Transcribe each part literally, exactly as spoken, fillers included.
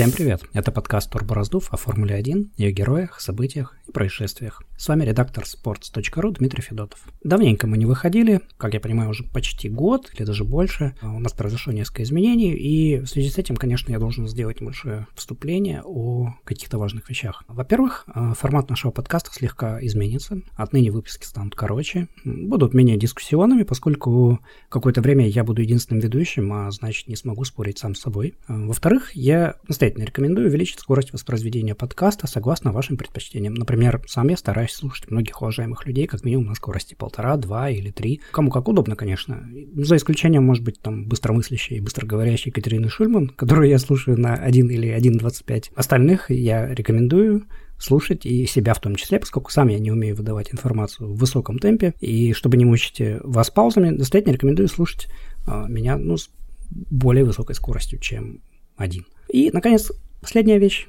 Всем привет! Это подкаст «Турбораздув» о Формуле один, ее героях, событиях и происшествиях. С вами редактор спортс точка ру Дмитрий Федотов. Давненько мы не выходили, как я понимаю, уже почти год или даже больше. У нас произошло несколько изменений, и в связи с этим, конечно, я должен сделать небольшое вступление о каких-то важных вещах. Во-первых, формат нашего подкаста слегка изменится. Отныне выпуски станут короче, будут менее дискуссионными, поскольку какое-то время я буду единственным ведущим, а значит, не смогу спорить сам с собой. Во-вторых, я настоятельно рекомендую увеличить скорость воспроизведения подкаста согласно вашим предпочтениям. Например, сам я стараюсь слушать многих уважаемых людей как минимум на скорости полтора, два или три. Кому как удобно, конечно. За исключением, может быть, там быстромыслящей и быстроговорящей Екатерины Шульман, которую я слушаю на один или один двадцать пять. Остальных я рекомендую слушать, и себя в том числе, поскольку сам я не умею выдавать информацию в высоком темпе. И чтобы не мучить вас паузами, настоятельно рекомендую слушать э, меня ну, с более высокой скоростью, чем один. И, наконец, последняя вещь.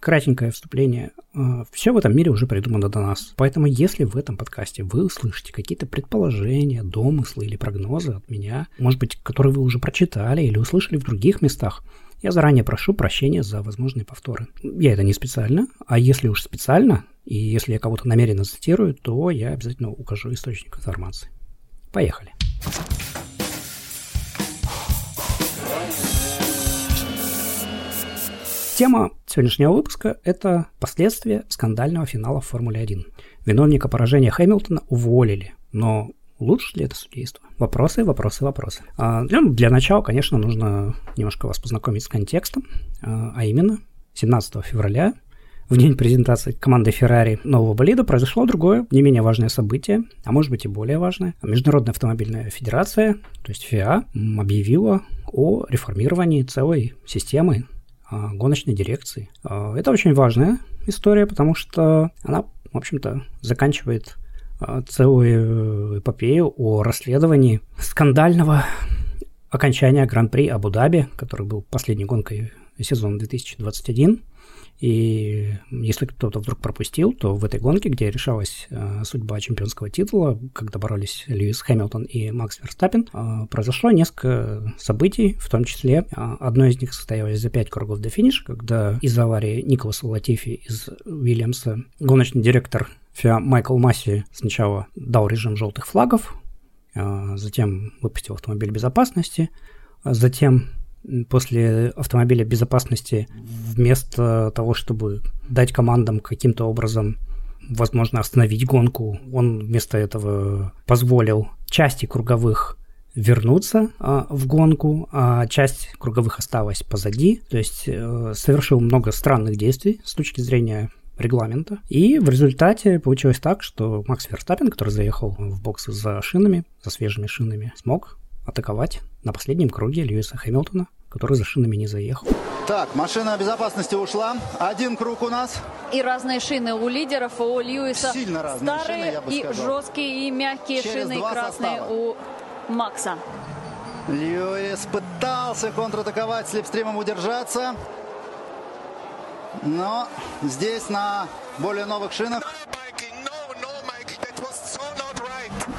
Кратенькое вступление. Все в этом мире уже придумано до нас. Поэтому, если в этом подкасте вы услышите какие-то предположения, домыслы или прогнозы от меня, может быть, которые вы уже прочитали или услышали в других местах, я заранее прошу прощения за возможные повторы. Я это не специально, а если уж специально, и если я кого-то намеренно цитирую, то я обязательно укажу источник информации. Поехали. Тема сегодняшнего выпуска – это последствия скандального финала в Формуле один. Виновника поражения Хэмилтона уволили, но лучше ли это судейство? Вопросы, вопросы, вопросы. А, ну, для начала, конечно, нужно немножко вас познакомить с контекстом, а, а именно семнадцатого февраля, в день презентации команды Феррари нового болида, произошло другое, не менее важное событие, а может быть и более важное. Международная автомобильная федерация, то есть ФИА, объявила о реформировании целой системы гоночной дирекции. Это очень важная история, потому что она, в общем-то, заканчивает целую эпопею о расследовании скандального окончания Гран-при Абу-Даби, который был последней гонкой сезона две тысячи двадцать один. И если кто-то вдруг пропустил, то в этой гонке, где решалась э, судьба чемпионского титула, когда боролись Льюис Хэмилтон и Макс Ферстаппен, э, произошло несколько событий, в том числе э, одно из них состоялось за пять кругов до финиша, когда из-за аварии Николаса Латифи из Уильямса гоночный директор ФИА Майкл Маси сначала дал режим желтых флагов, э, затем выпустил автомобиль безопасности, а затем... После автомобиля безопасности, вместо того, чтобы дать командам каким-то образом, возможно, остановить гонку, он вместо этого позволил части круговых вернуться а, в гонку, а часть круговых осталась позади. То есть э, совершил много странных действий с точки зрения регламента. И в результате получилось так, что Макс Ферстаппен, который заехал в боксы за шинами, за свежими шинами, смог атаковать на последнем круге Льюиса Хэмилтона, который за шинами не заехал. Так, машина безопасности ушла. Один круг у нас. И разные шины у лидеров, у Льюиса. Сильно разные старые шины, я бы и сказал. Жесткие, и мягкие через шины, и красные состава у Макса. Льюис пытался контратаковать, слепстримом удержаться. Но здесь на более новых шинах...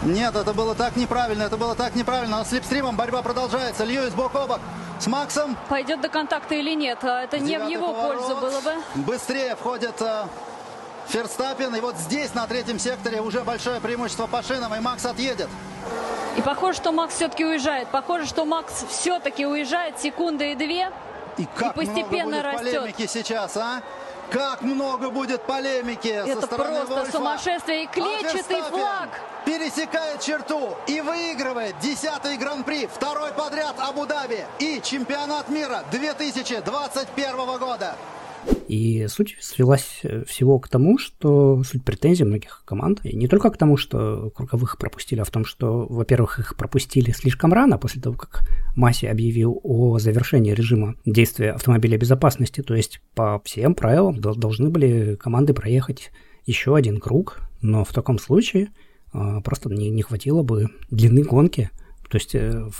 Нет, это было так неправильно, это было так неправильно. Но с слепстримом борьба продолжается. Льюис бок о бок с Максом. Пойдет до контакта или нет? Это не в его поворот. Пользу было бы. Быстрее входит э, Ферстаппен. И вот здесь, на третьем секторе, уже большое преимущество по шинам. И Макс отъедет. И похоже, что Макс все-таки уезжает. Похоже, что Макс все-таки уезжает. Секунды и две. И как и постепенно много будет полемики сейчас, а? Как много будет полемики это со стороны Вольфа. Это просто сумасшествие. И клетчатый а флаг. Пересекает черту и выигрывает десятый Гран-при. Второй подряд Абу-Даби. И чемпионат мира две тысячи двадцать первого года. И суть свелась всего к тому, что суть претензий многих команд, и не только к тому, что круговых пропустили, а в том, что, во-первых, их пропустили слишком рано, после того, как Маси объявил о завершении режима действия автомобиля безопасности, то есть по всем правилам должны были команды проехать еще один круг, но в таком случае э, просто не, не хватило бы длины гонки. То есть,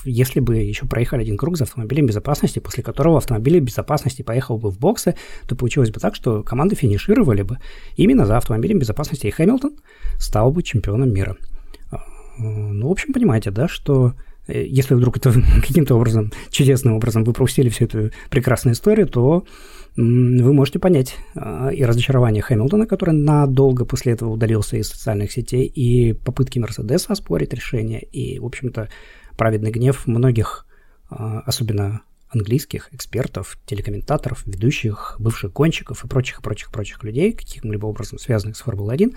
если бы еще проехали один круг за автомобилем безопасности, после которого автомобиль безопасности поехал бы в боксы, то получилось бы так, что команды финишировали бы именно за автомобилем безопасности, и Хэмилтон стал бы чемпионом мира. Ну, в общем, понимаете, да, что Если вдруг это каким-то образом, чудесным образом вы пропустили всю эту прекрасную историю, то вы можете понять и разочарование Хэмилтона, который надолго после этого удалился из социальных сетей, и попытки Мерседеса оспорить решение, и, в общем-то, праведный гнев многих, особенно английских экспертов, телекомментаторов, ведущих, бывших гонщиков и прочих, прочих, прочих людей, каким-либо образом связанных с Формулой один.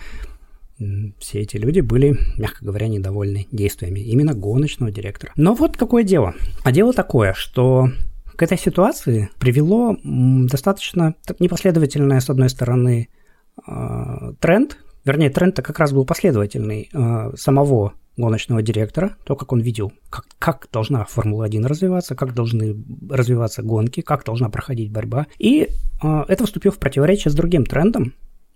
Все эти люди были, мягко говоря, недовольны действиями именно гоночного директора. Но вот какое дело. А дело такое, что к этой ситуации привело достаточно непоследовательное, с одной стороны, тренд. Вернее, тренд-то как раз был последовательный самого гоночного директора, то, как он видел, как, как должна Формула один развиваться, как должны развиваться гонки, как должна проходить борьба. И это вступило в противоречие с другим трендом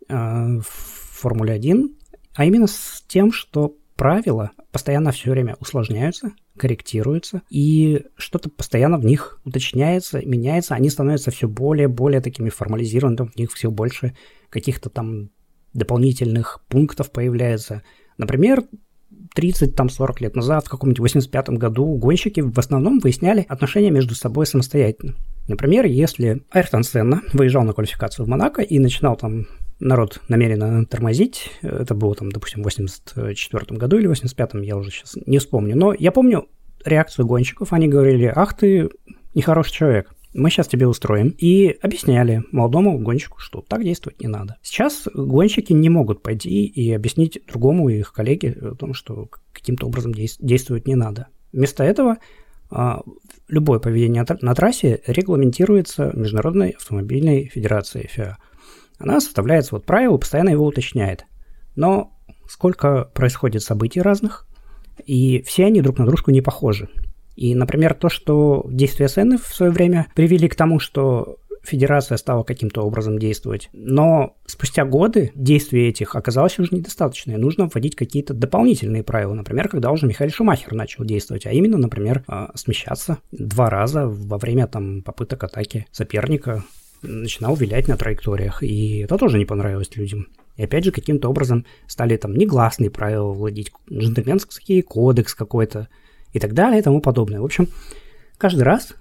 в Формуле один, а именно с тем, что правила постоянно все время усложняются, корректируются, и что-то постоянно в них уточняется, меняется, они становятся все более более такими формализированными, в них все больше каких-то там дополнительных пунктов появляется. Например, тридцать-сорок лет назад, в каком-нибудь восемьдесят пятом году, гонщики в основном выясняли отношения между собой самостоятельно. Например, если Айртон Сенна выезжал на квалификацию в Монако и начинал там народ намеренно тормозить, это было там, допустим, в восемьдесят четвёртом году или в восемьдесят пятом, я уже сейчас не вспомню, но я помню реакцию гонщиков, они говорили: «Ах ты, нехороший человек, мы сейчас тебе устроим», и объясняли молодому гонщику, что так действовать не надо. Сейчас гонщики не могут пойти и объяснить другому их коллеге о том, что каким-то образом действовать не надо. Вместо этого любое поведение на трассе регламентируется Международной автомобильной федерацией ФИА. Она составляется вот правило, постоянно его уточняет. Но сколько происходит событий разных, и все они друг на дружку не похожи. И, например, то, что действия Сенны в свое время привели к тому, что федерация стала каким-то образом действовать, но спустя годы действия этих оказалось уже недостаточно, и нужно вводить какие-то дополнительные правила, например, когда уже Михаэль Шумахер начал действовать, а именно, например, смещаться два раза во время там попыток атаки соперника, начинал вилять на траекториях, и это тоже не понравилось людям. И опять же, каким-то образом стали там негласные правила владеть, джентльменский кодекс какой-то, и так далее, и тому подобное. В общем, каждый раз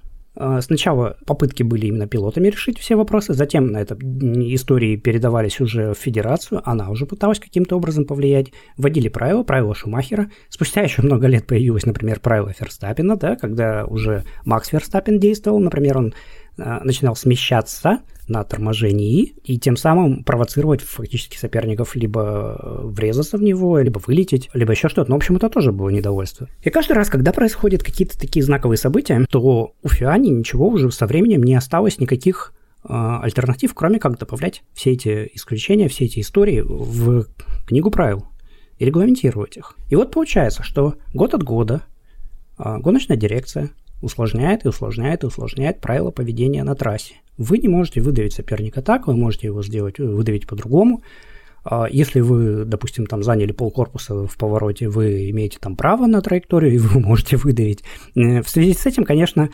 сначала попытки были именно пилотами решить все вопросы, затем на это истории передавались уже в федерацию, она уже пыталась каким-то образом повлиять, вводили правила, правила Шумахера, спустя еще много лет появилось, например, правило Ферстаппена, да, когда уже Макс Ферстаппен действовал, например, он начинал смещаться на торможении и тем самым провоцировать фактически соперников либо врезаться в него, либо вылететь, либо еще что-то. Но, в общем, это тоже было недовольство. И каждый раз, когда происходят какие-то такие знаковые события, то у ФИА ничего уже со временем не осталось, никаких э, альтернатив, кроме как добавлять все эти исключения, все эти истории в книгу правил и регламентировать их. И вот получается, что год от года э, гоночная дирекция усложняет и усложняет и усложняет правила поведения на трассе. Вы не можете выдавить соперника так, вы можете его сделать, выдавить по-другому. Если вы, допустим, там заняли полкорпуса в повороте, вы имеете там право на траекторию, и вы можете выдавить. В связи с этим, конечно,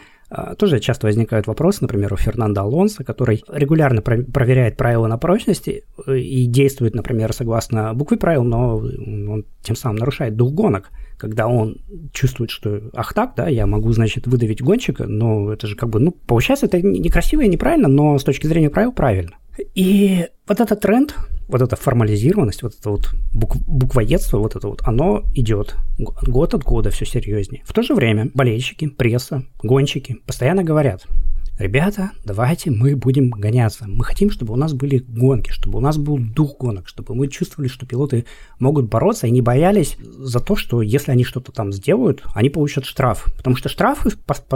тоже часто возникают вопросы, например, у Фернандо Алонсо, который регулярно про- проверяет правила на прочность и действует, например, согласно букве правил, но он тем самым нарушает дух гонок, когда он чувствует, что ах так, да, я могу, значит, выдавить гонщика, но это же как бы, ну, получается, это некрасиво и неправильно, но с точки зрения правил правильно. И вот этот тренд, вот эта формализированность, вот это вот бук- буквоедство, вот это вот, оно идет год от года все серьезнее. В то же время болельщики, пресса, гонщики постоянно говорят: ребята, давайте мы будем гоняться. Мы хотим, чтобы у нас были гонки, чтобы у нас был дух гонок, чтобы мы чувствовали, что пилоты могут бороться и не боялись за то, что если они что-то там сделают, они получат штраф. Потому что штрафы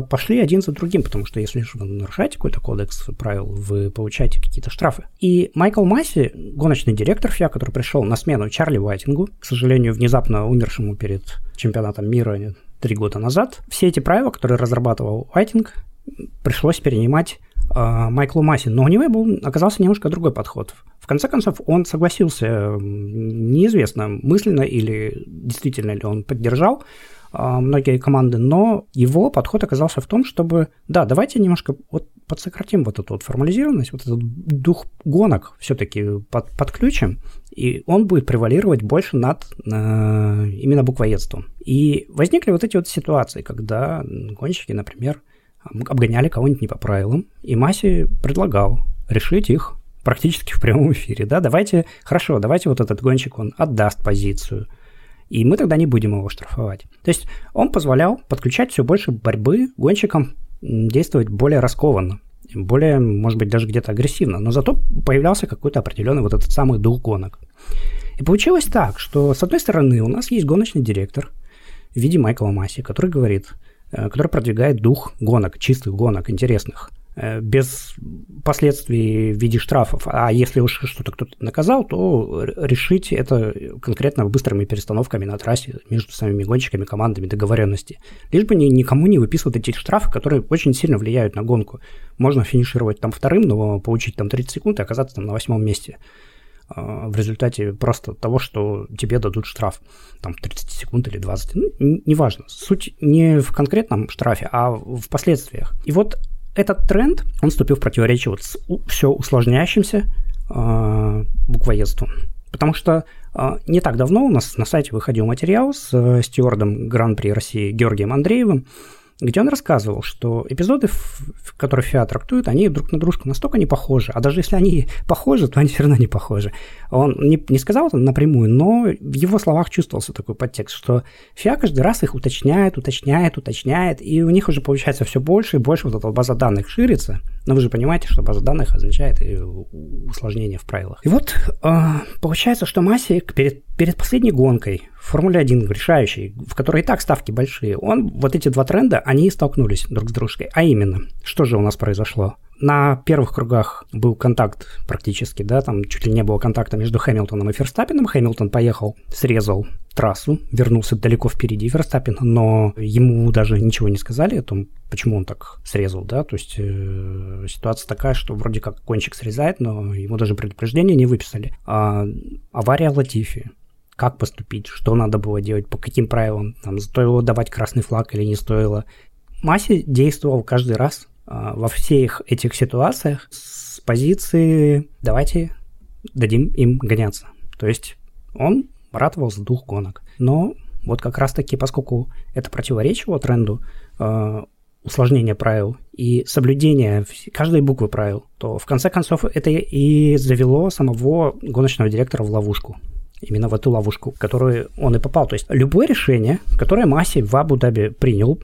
пошли один за другим, потому что если вы нарушаете какой-то кодекс правил, вы получаете какие-то штрафы. И Майкл Маси, гоночный директор ФИА, который пришел на смену Чарли Уайтингу, к сожалению, внезапно умершему перед чемпионатом мира три года назад, все эти правила, которые разрабатывал Уайтинг, пришлось перенимать э, Майклу Маси, но у него был, оказался немножко другой подход. В конце концов, он согласился, неизвестно, мысленно или действительно ли он поддержал э, многие команды, но его подход оказался в том, чтобы, да, давайте немножко вот подсократим вот эту вот формализированность, вот этот дух гонок все-таки под, подключим, и он будет превалировать больше над э, именно буквоедством. И возникли вот эти вот ситуации, когда гонщики, например, обгоняли кого-нибудь не по правилам, и Маси предлагал решить их практически в прямом эфире, да, давайте, хорошо, давайте вот этот гонщик, он отдаст позицию, и мы тогда не будем его штрафовать. То есть он позволял подключать все больше борьбы гонщикам, действовать более раскованно, более, может быть, даже где-то агрессивно, но зато появлялся какой-то определенный вот этот самый дух гонок. И получилось так, что, с одной стороны, у нас есть гоночный директор в виде Майкла Маси, который говорит, который продвигает дух гонок, чистых гонок, интересных, без последствий в виде штрафов. А если уж что-то кто-то наказал, то решить это конкретно быстрыми перестановками на трассе между самими гонщиками, командами, договоренности. Лишь бы никому не выписывать эти штрафы, которые очень сильно влияют на гонку. Можно финишировать там вторым, но получить там тридцать секунд и оказаться там на восьмом месте в результате просто того, что тебе дадут штраф, там, тридцать секунд или двадцать, ну, неважно. Суть не в конкретном штрафе, а в последствиях. И вот этот тренд, он вступил в противоречие вот с все усложняющимся э, буквоедством. Потому что э, не так давно у нас на сайте выходил материал с э, стюардом Гран-при России Георгием Андреевым, где он рассказывал, что эпизоды, которые ФИА трактует, они друг на дружку настолько не похожи, а даже если они похожи, то они все равно не похожи. Он не, не сказал это напрямую, но в его словах чувствовался такой подтекст, что ФИА каждый раз их уточняет, уточняет, уточняет, и у них уже получается все больше и больше вот эта база данных ширится, но вы же понимаете, что база данных означает и усложнение в правилах. И вот получается, что Маси перед, перед последней гонкой, Формуле один решающий, в которой и так ставки большие, он, вот эти два тренда, они столкнулись друг с дружкой. А именно, что же у нас произошло? На первых кругах был контакт практически, да, там чуть ли не было контакта между Хэмилтоном и Ферстаппеном. Хэмилтон поехал, срезал трассу, вернулся далеко впереди Ферстаппена, но ему даже ничего не сказали о том, почему он так срезал, да, то есть э, ситуация такая, что вроде как гонщик срезает, но ему даже предупреждения не выписали. А, авария Латифи. Как поступить, что надо было делать, по каким правилам, там, стоило давать красный флаг или не стоило. Маси действовал каждый раз а, во всех этих ситуациях с позиции «давайте дадим им гоняться». То есть он ратовал за дух гонок. Но вот как раз-таки, поскольку это противоречило тренду а, усложнения правил и соблюдения каждой буквы правил, то в конце концов это и завело самого гоночного директора в ловушку. Именно в эту ловушку, в которую он и попал. То есть любое решение, которое Маси в Абу-Даби принял,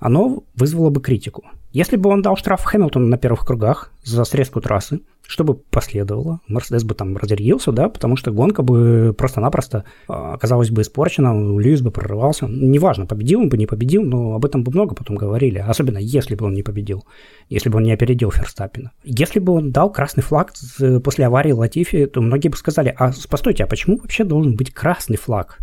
оно вызвало бы критику. Если бы он дал штраф Хэмилтону на первых кругах за срезку трассы, что бы последовало? Мерседес бы там разъярился, да, потому что гонка бы просто-напросто оказалась бы испорчена, Льюис бы прорывался. Неважно, победил он бы, не победил, но об этом бы много потом говорили, особенно если бы он не победил, если бы он не опередил Ферстаппена. Если бы он дал красный флаг после аварии Латифи, то многие бы сказали, а постойте, а почему вообще должен быть красный флаг?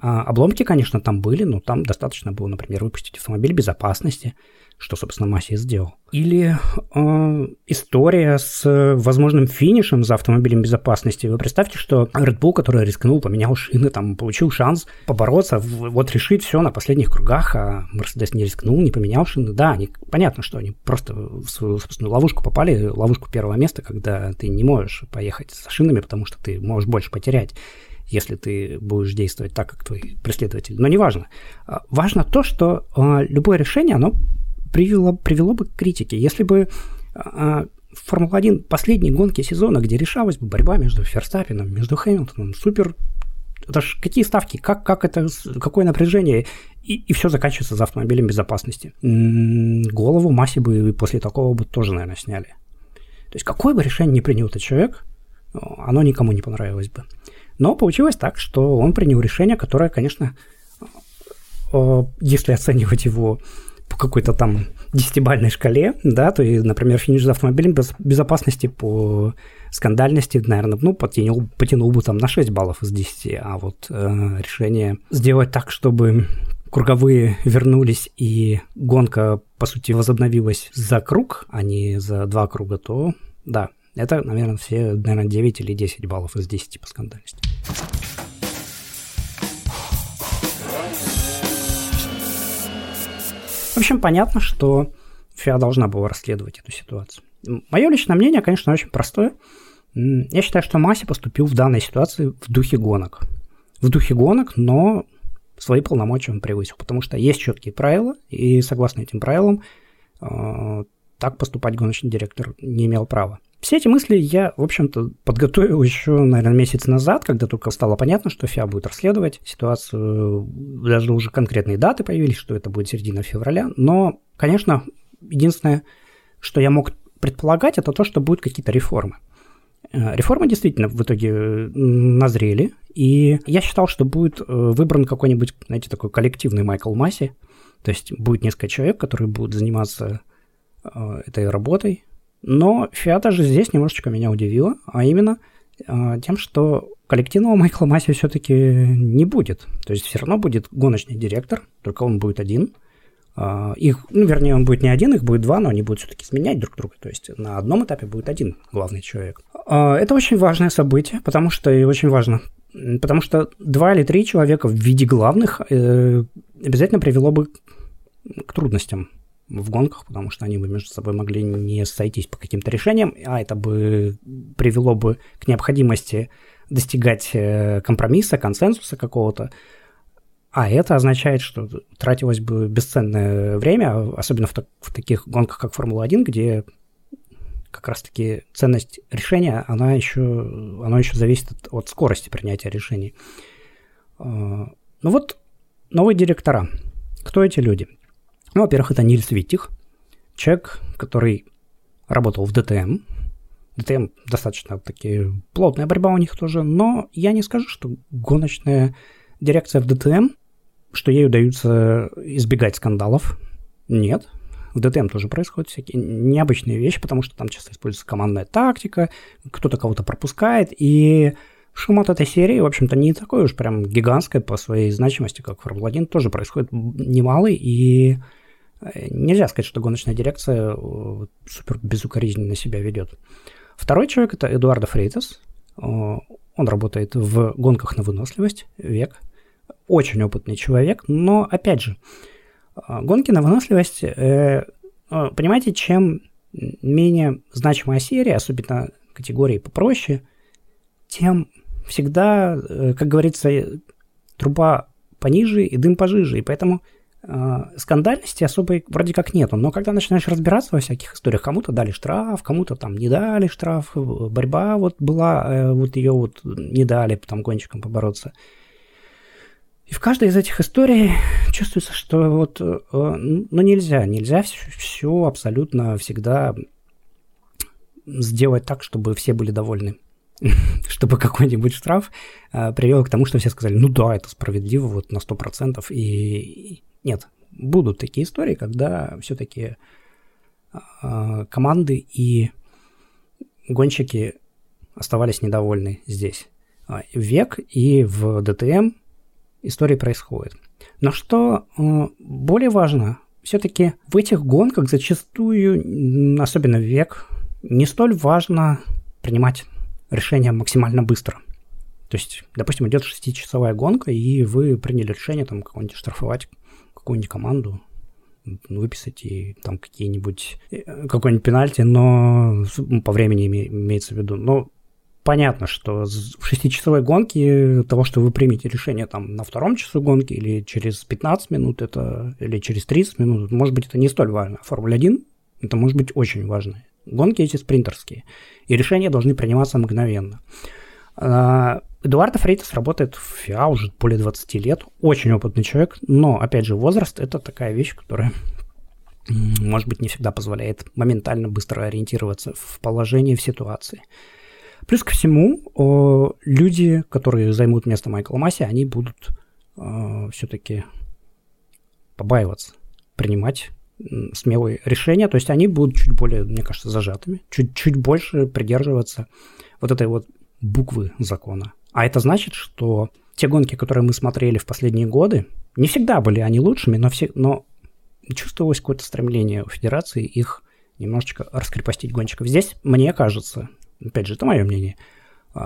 А обломки, конечно, там были, но там достаточно было, например, выпустить автомобиль безопасности, что, собственно, Маси сделал. Или э, история с возможным финишем за автомобилем безопасности. Вы представьте, что Red Bull, который рискнул, поменял шины, там, получил шанс побороться, вот решить все на последних кругах, а Mercedes не рискнул, не поменял шины. Да, они, понятно, что они просто в свою собственную ловушку попали, ловушку первого места, когда ты не можешь поехать со шинами, потому что ты можешь больше потерять, если ты будешь действовать так, как твой преследователь. Но неважно. Важно то, что э, любое решение, оно привело, привело бы к критике. Если бы э, Формула один последней гонки сезона, где решалась бы борьба между Ферстаппеном, между Хэмилтоном, супер... Это ж какие ставки, как, как это, какое напряжение, и, и все заканчивается за автомобилем безопасности. М-м, голову Маси бы после такого бы тоже, наверное, сняли. То есть какое бы решение не принял этот человек, оно никому не понравилось бы. Но получилось так, что он принял решение, которое, конечно, если оценивать его по какой-то там десятибалльной шкале, да, то, и, например, финиш за автомобилем без безопасности по скандальности, наверное, ну, потянул, потянул бы там на шесть баллов из десяти, а вот э, решение сделать так, чтобы круговые вернулись и гонка, по сути, возобновилась за круг, а не за два круга, то да. Это, наверное, все, наверное, девять или десять баллов из десяти по скандальности. В общем, понятно, что ФИА должна была расследовать эту ситуацию. Мое личное мнение, конечно, очень простое. Я считаю, что Маси поступил в данной ситуации в духе гонок. В духе гонок, но свои полномочия он превысил, потому что есть четкие правила, и согласно этим правилам э, так поступать гоночный директор не имел права. Все эти мысли я, в общем-то, подготовил еще, наверное, месяц назад, когда только стало понятно, что ФИА будет расследовать ситуацию, даже уже конкретные даты появились, что это будет середина февраля, но, конечно, единственное, что я мог предполагать, это то, что будут какие-то реформы. Реформы действительно в итоге назрели, и я считал, что будет выбран какой-нибудь, знаете, такой коллективный Майкл Маси, то есть будет несколько человек, которые будут заниматься этой работой, но ФИА даже здесь немножечко меня удивило, а именно тем, что коллективного Майкла Маси все-таки не будет, то есть все равно будет гоночный директор, только он будет один. Их, ну, вернее, он будет не один, их будет два, но они будут все-таки сменять друг друга. То есть на одном этапе будет один главный человек. Это очень важное событие, потому что и очень важно, потому что два или три человека в виде главных э, обязательно привело бы к трудностям в гонках, потому что они бы между собой могли не сойтись по каким-то решениям, а это бы привело бы к необходимости достигать компромисса, консенсуса какого-то. А это означает, что тратилось бы бесценное время, особенно в, так, в таких гонках, как Формула-один, где как раз-таки ценность решения, она еще, она еще зависит от, от скорости принятия решений. Ну вот, новые директора. Кто эти люди? Ну, во-первых, это Нильс Виттих, человек, который работал в ДТМ. ДТМ достаточно таки плотная борьба у них тоже, но я не скажу, что гоночная дирекция в ДТМ, что ей удается избегать скандалов. Нет. В ДТМ тоже происходят всякие необычные вещи, потому что там часто используется командная тактика, кто-то кого-то пропускает, и шум от этой серии, в общем-то, не такой уж прям гигантской по своей значимости, как Формула-один, тоже происходит немалый, и нельзя сказать, что гоночная дирекция супер безукоризненно себя ведет. Второй человек – это Эдуардо Фрейтес. Он работает в гонках на выносливость, ВЕК. Очень опытный человек, но, опять же, гонки на выносливость, э, понимаете, чем менее значимая серия, особенно категории попроще, тем всегда, э, как говорится, труба пониже и дым пожиже, и поэтому э, скандальности особой вроде как нету, но когда начинаешь разбираться во всяких историях, кому-то дали штраф, кому-то там не дали штраф, борьба вот была, э, вот ее вот не дали там гонщикам побороться. И в каждой из этих историй чувствуется, что вот, ну, нельзя, нельзя все, все абсолютно всегда сделать так, чтобы все были довольны, чтобы какой-нибудь штраф привел к тому, что все сказали, ну да, это справедливо, вот на сто процентов, и нет, будут такие истории, когда все-таки команды и гонщики оставались недовольны здесь. В ВЕК и в ДТМ истории происходит. Но что э, более важно, все-таки в этих гонках зачастую, особенно в ВЕК, не столь важно принимать решения максимально быстро. То есть, допустим, идет шестичасовая гонка, и вы приняли решение там какого-нибудь штрафовать какую-нибудь команду, выписать и там какие-нибудь какой-нибудь пенальти, но по времени имеется в виду. Но понятно, что в шестичасовой гонке того, что вы примете решение там на втором часу гонки или через пятнадцать минут, это, или через тридцать минут, может быть, это не столь важно. А Формула-один это может быть очень важно. Гонки эти спринтерские, и решения должны приниматься мгновенно. Эдуардо Фрейтес работает в ФИА уже более двадцать лет, очень опытный человек, но, опять же, возраст – это такая вещь, которая, может быть, не всегда позволяет моментально быстро ориентироваться в положении, в ситуации. Плюс ко всему, о, люди, которые займут место Майкла Маси, они будут э, все-таки побаиваться, принимать э, смелые решения. То есть они будут чуть более, мне кажется, зажатыми, чуть-чуть больше придерживаться вот этой вот буквы закона. А это значит, что те гонки, которые мы смотрели в последние годы, не всегда были они лучшими, но, все, но чувствовалось какое-то стремление у Федерации их немножечко раскрепостить гонщиков. Здесь, мне кажется, опять же, это мое мнение,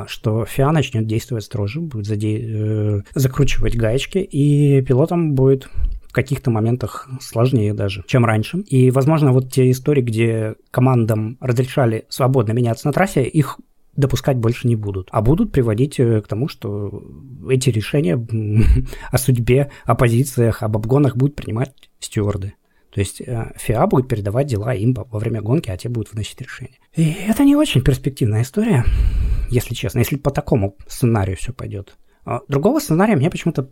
что ФИА начнет действовать строже, будет заде... закручивать гаечки, и пилотам будет в каких-то моментах сложнее даже, чем раньше. И, возможно, вот те истории, где командам разрешали свободно меняться на трассе, их допускать больше не будут, а будут приводить к тому, что эти решения о судьбе, о позициях, об обгонах будут принимать стюарды. То есть ФИА будет передавать дела им во время гонки, а те будут вносить решения. И это не очень перспективная история, если честно, если по такому сценарию все пойдет. Другого сценария мне почему-то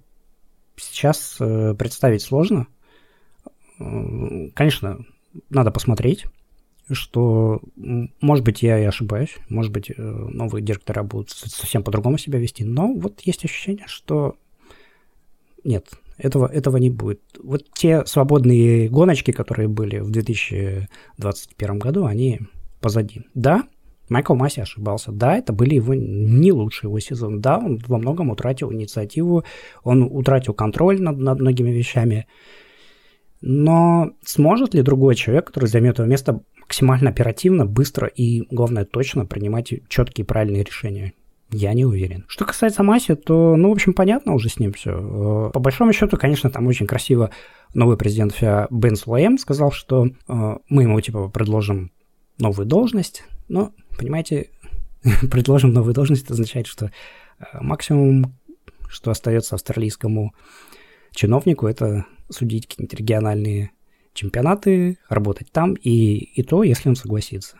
сейчас представить сложно. Конечно, надо посмотреть, что, может быть, я и ошибаюсь, может быть, новые директора будут совсем по-другому себя вести, но вот есть ощущение, что нет, этого, этого не будет. Вот те свободные гоночки, которые были в две тысячи двадцать первом году, они позади. Да, Майкл Маси ошибался, да, это были его не лучшие его сезон, да, он во многом утратил инициативу, он утратил контроль над, над многими вещами, но сможет ли другой человек, который займет его место, максимально оперативно, быстро и, главное, точно принимать четкие правильные решения? Я не уверен. Что касается Маси, то, ну, в общем, понятно уже с ним все. По большому счету, конечно, там очень красиво новый президент ФИА Бен Сулоем сказал, что э, мы ему, типа, предложим новую должность, но, понимаете, предложим новую должность, это означает, что максимум, что остается австралийскому чиновнику, это судить какие-нибудь региональные чемпионаты, работать там, и, и то, если он согласится.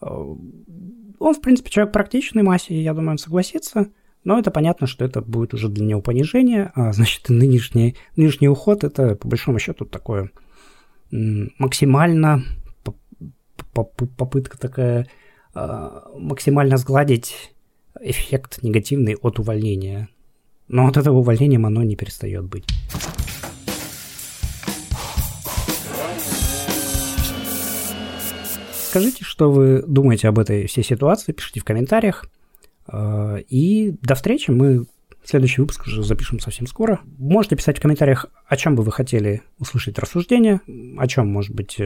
Он, в принципе, человек практичный, Маси, я думаю, он согласится, но это понятно, что это будет уже для него понижение, а значит, нынешний, нынешний уход, это, по большому счету, такое максимально попытка такая максимально сгладить эффект негативный от увольнения. Но от этого увольнения оно не перестает быть. Скажите, что вы думаете об этой всей ситуации, пишите в комментариях. И до встречи. Мы следующий выпуск уже запишем совсем скоро. Можете писать в комментариях, о чем бы вы хотели услышать рассуждения, о чем, может быть,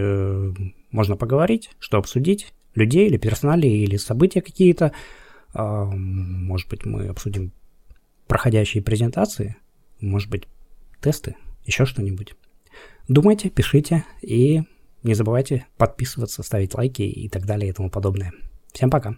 можно поговорить, что обсудить, людей или персонали, или события какие-то. Может быть, мы обсудим проходящие презентации, может быть, тесты, еще что-нибудь. Думайте, пишите и... не забывайте подписываться, ставить лайки и так далее и тому подобное. Всем пока!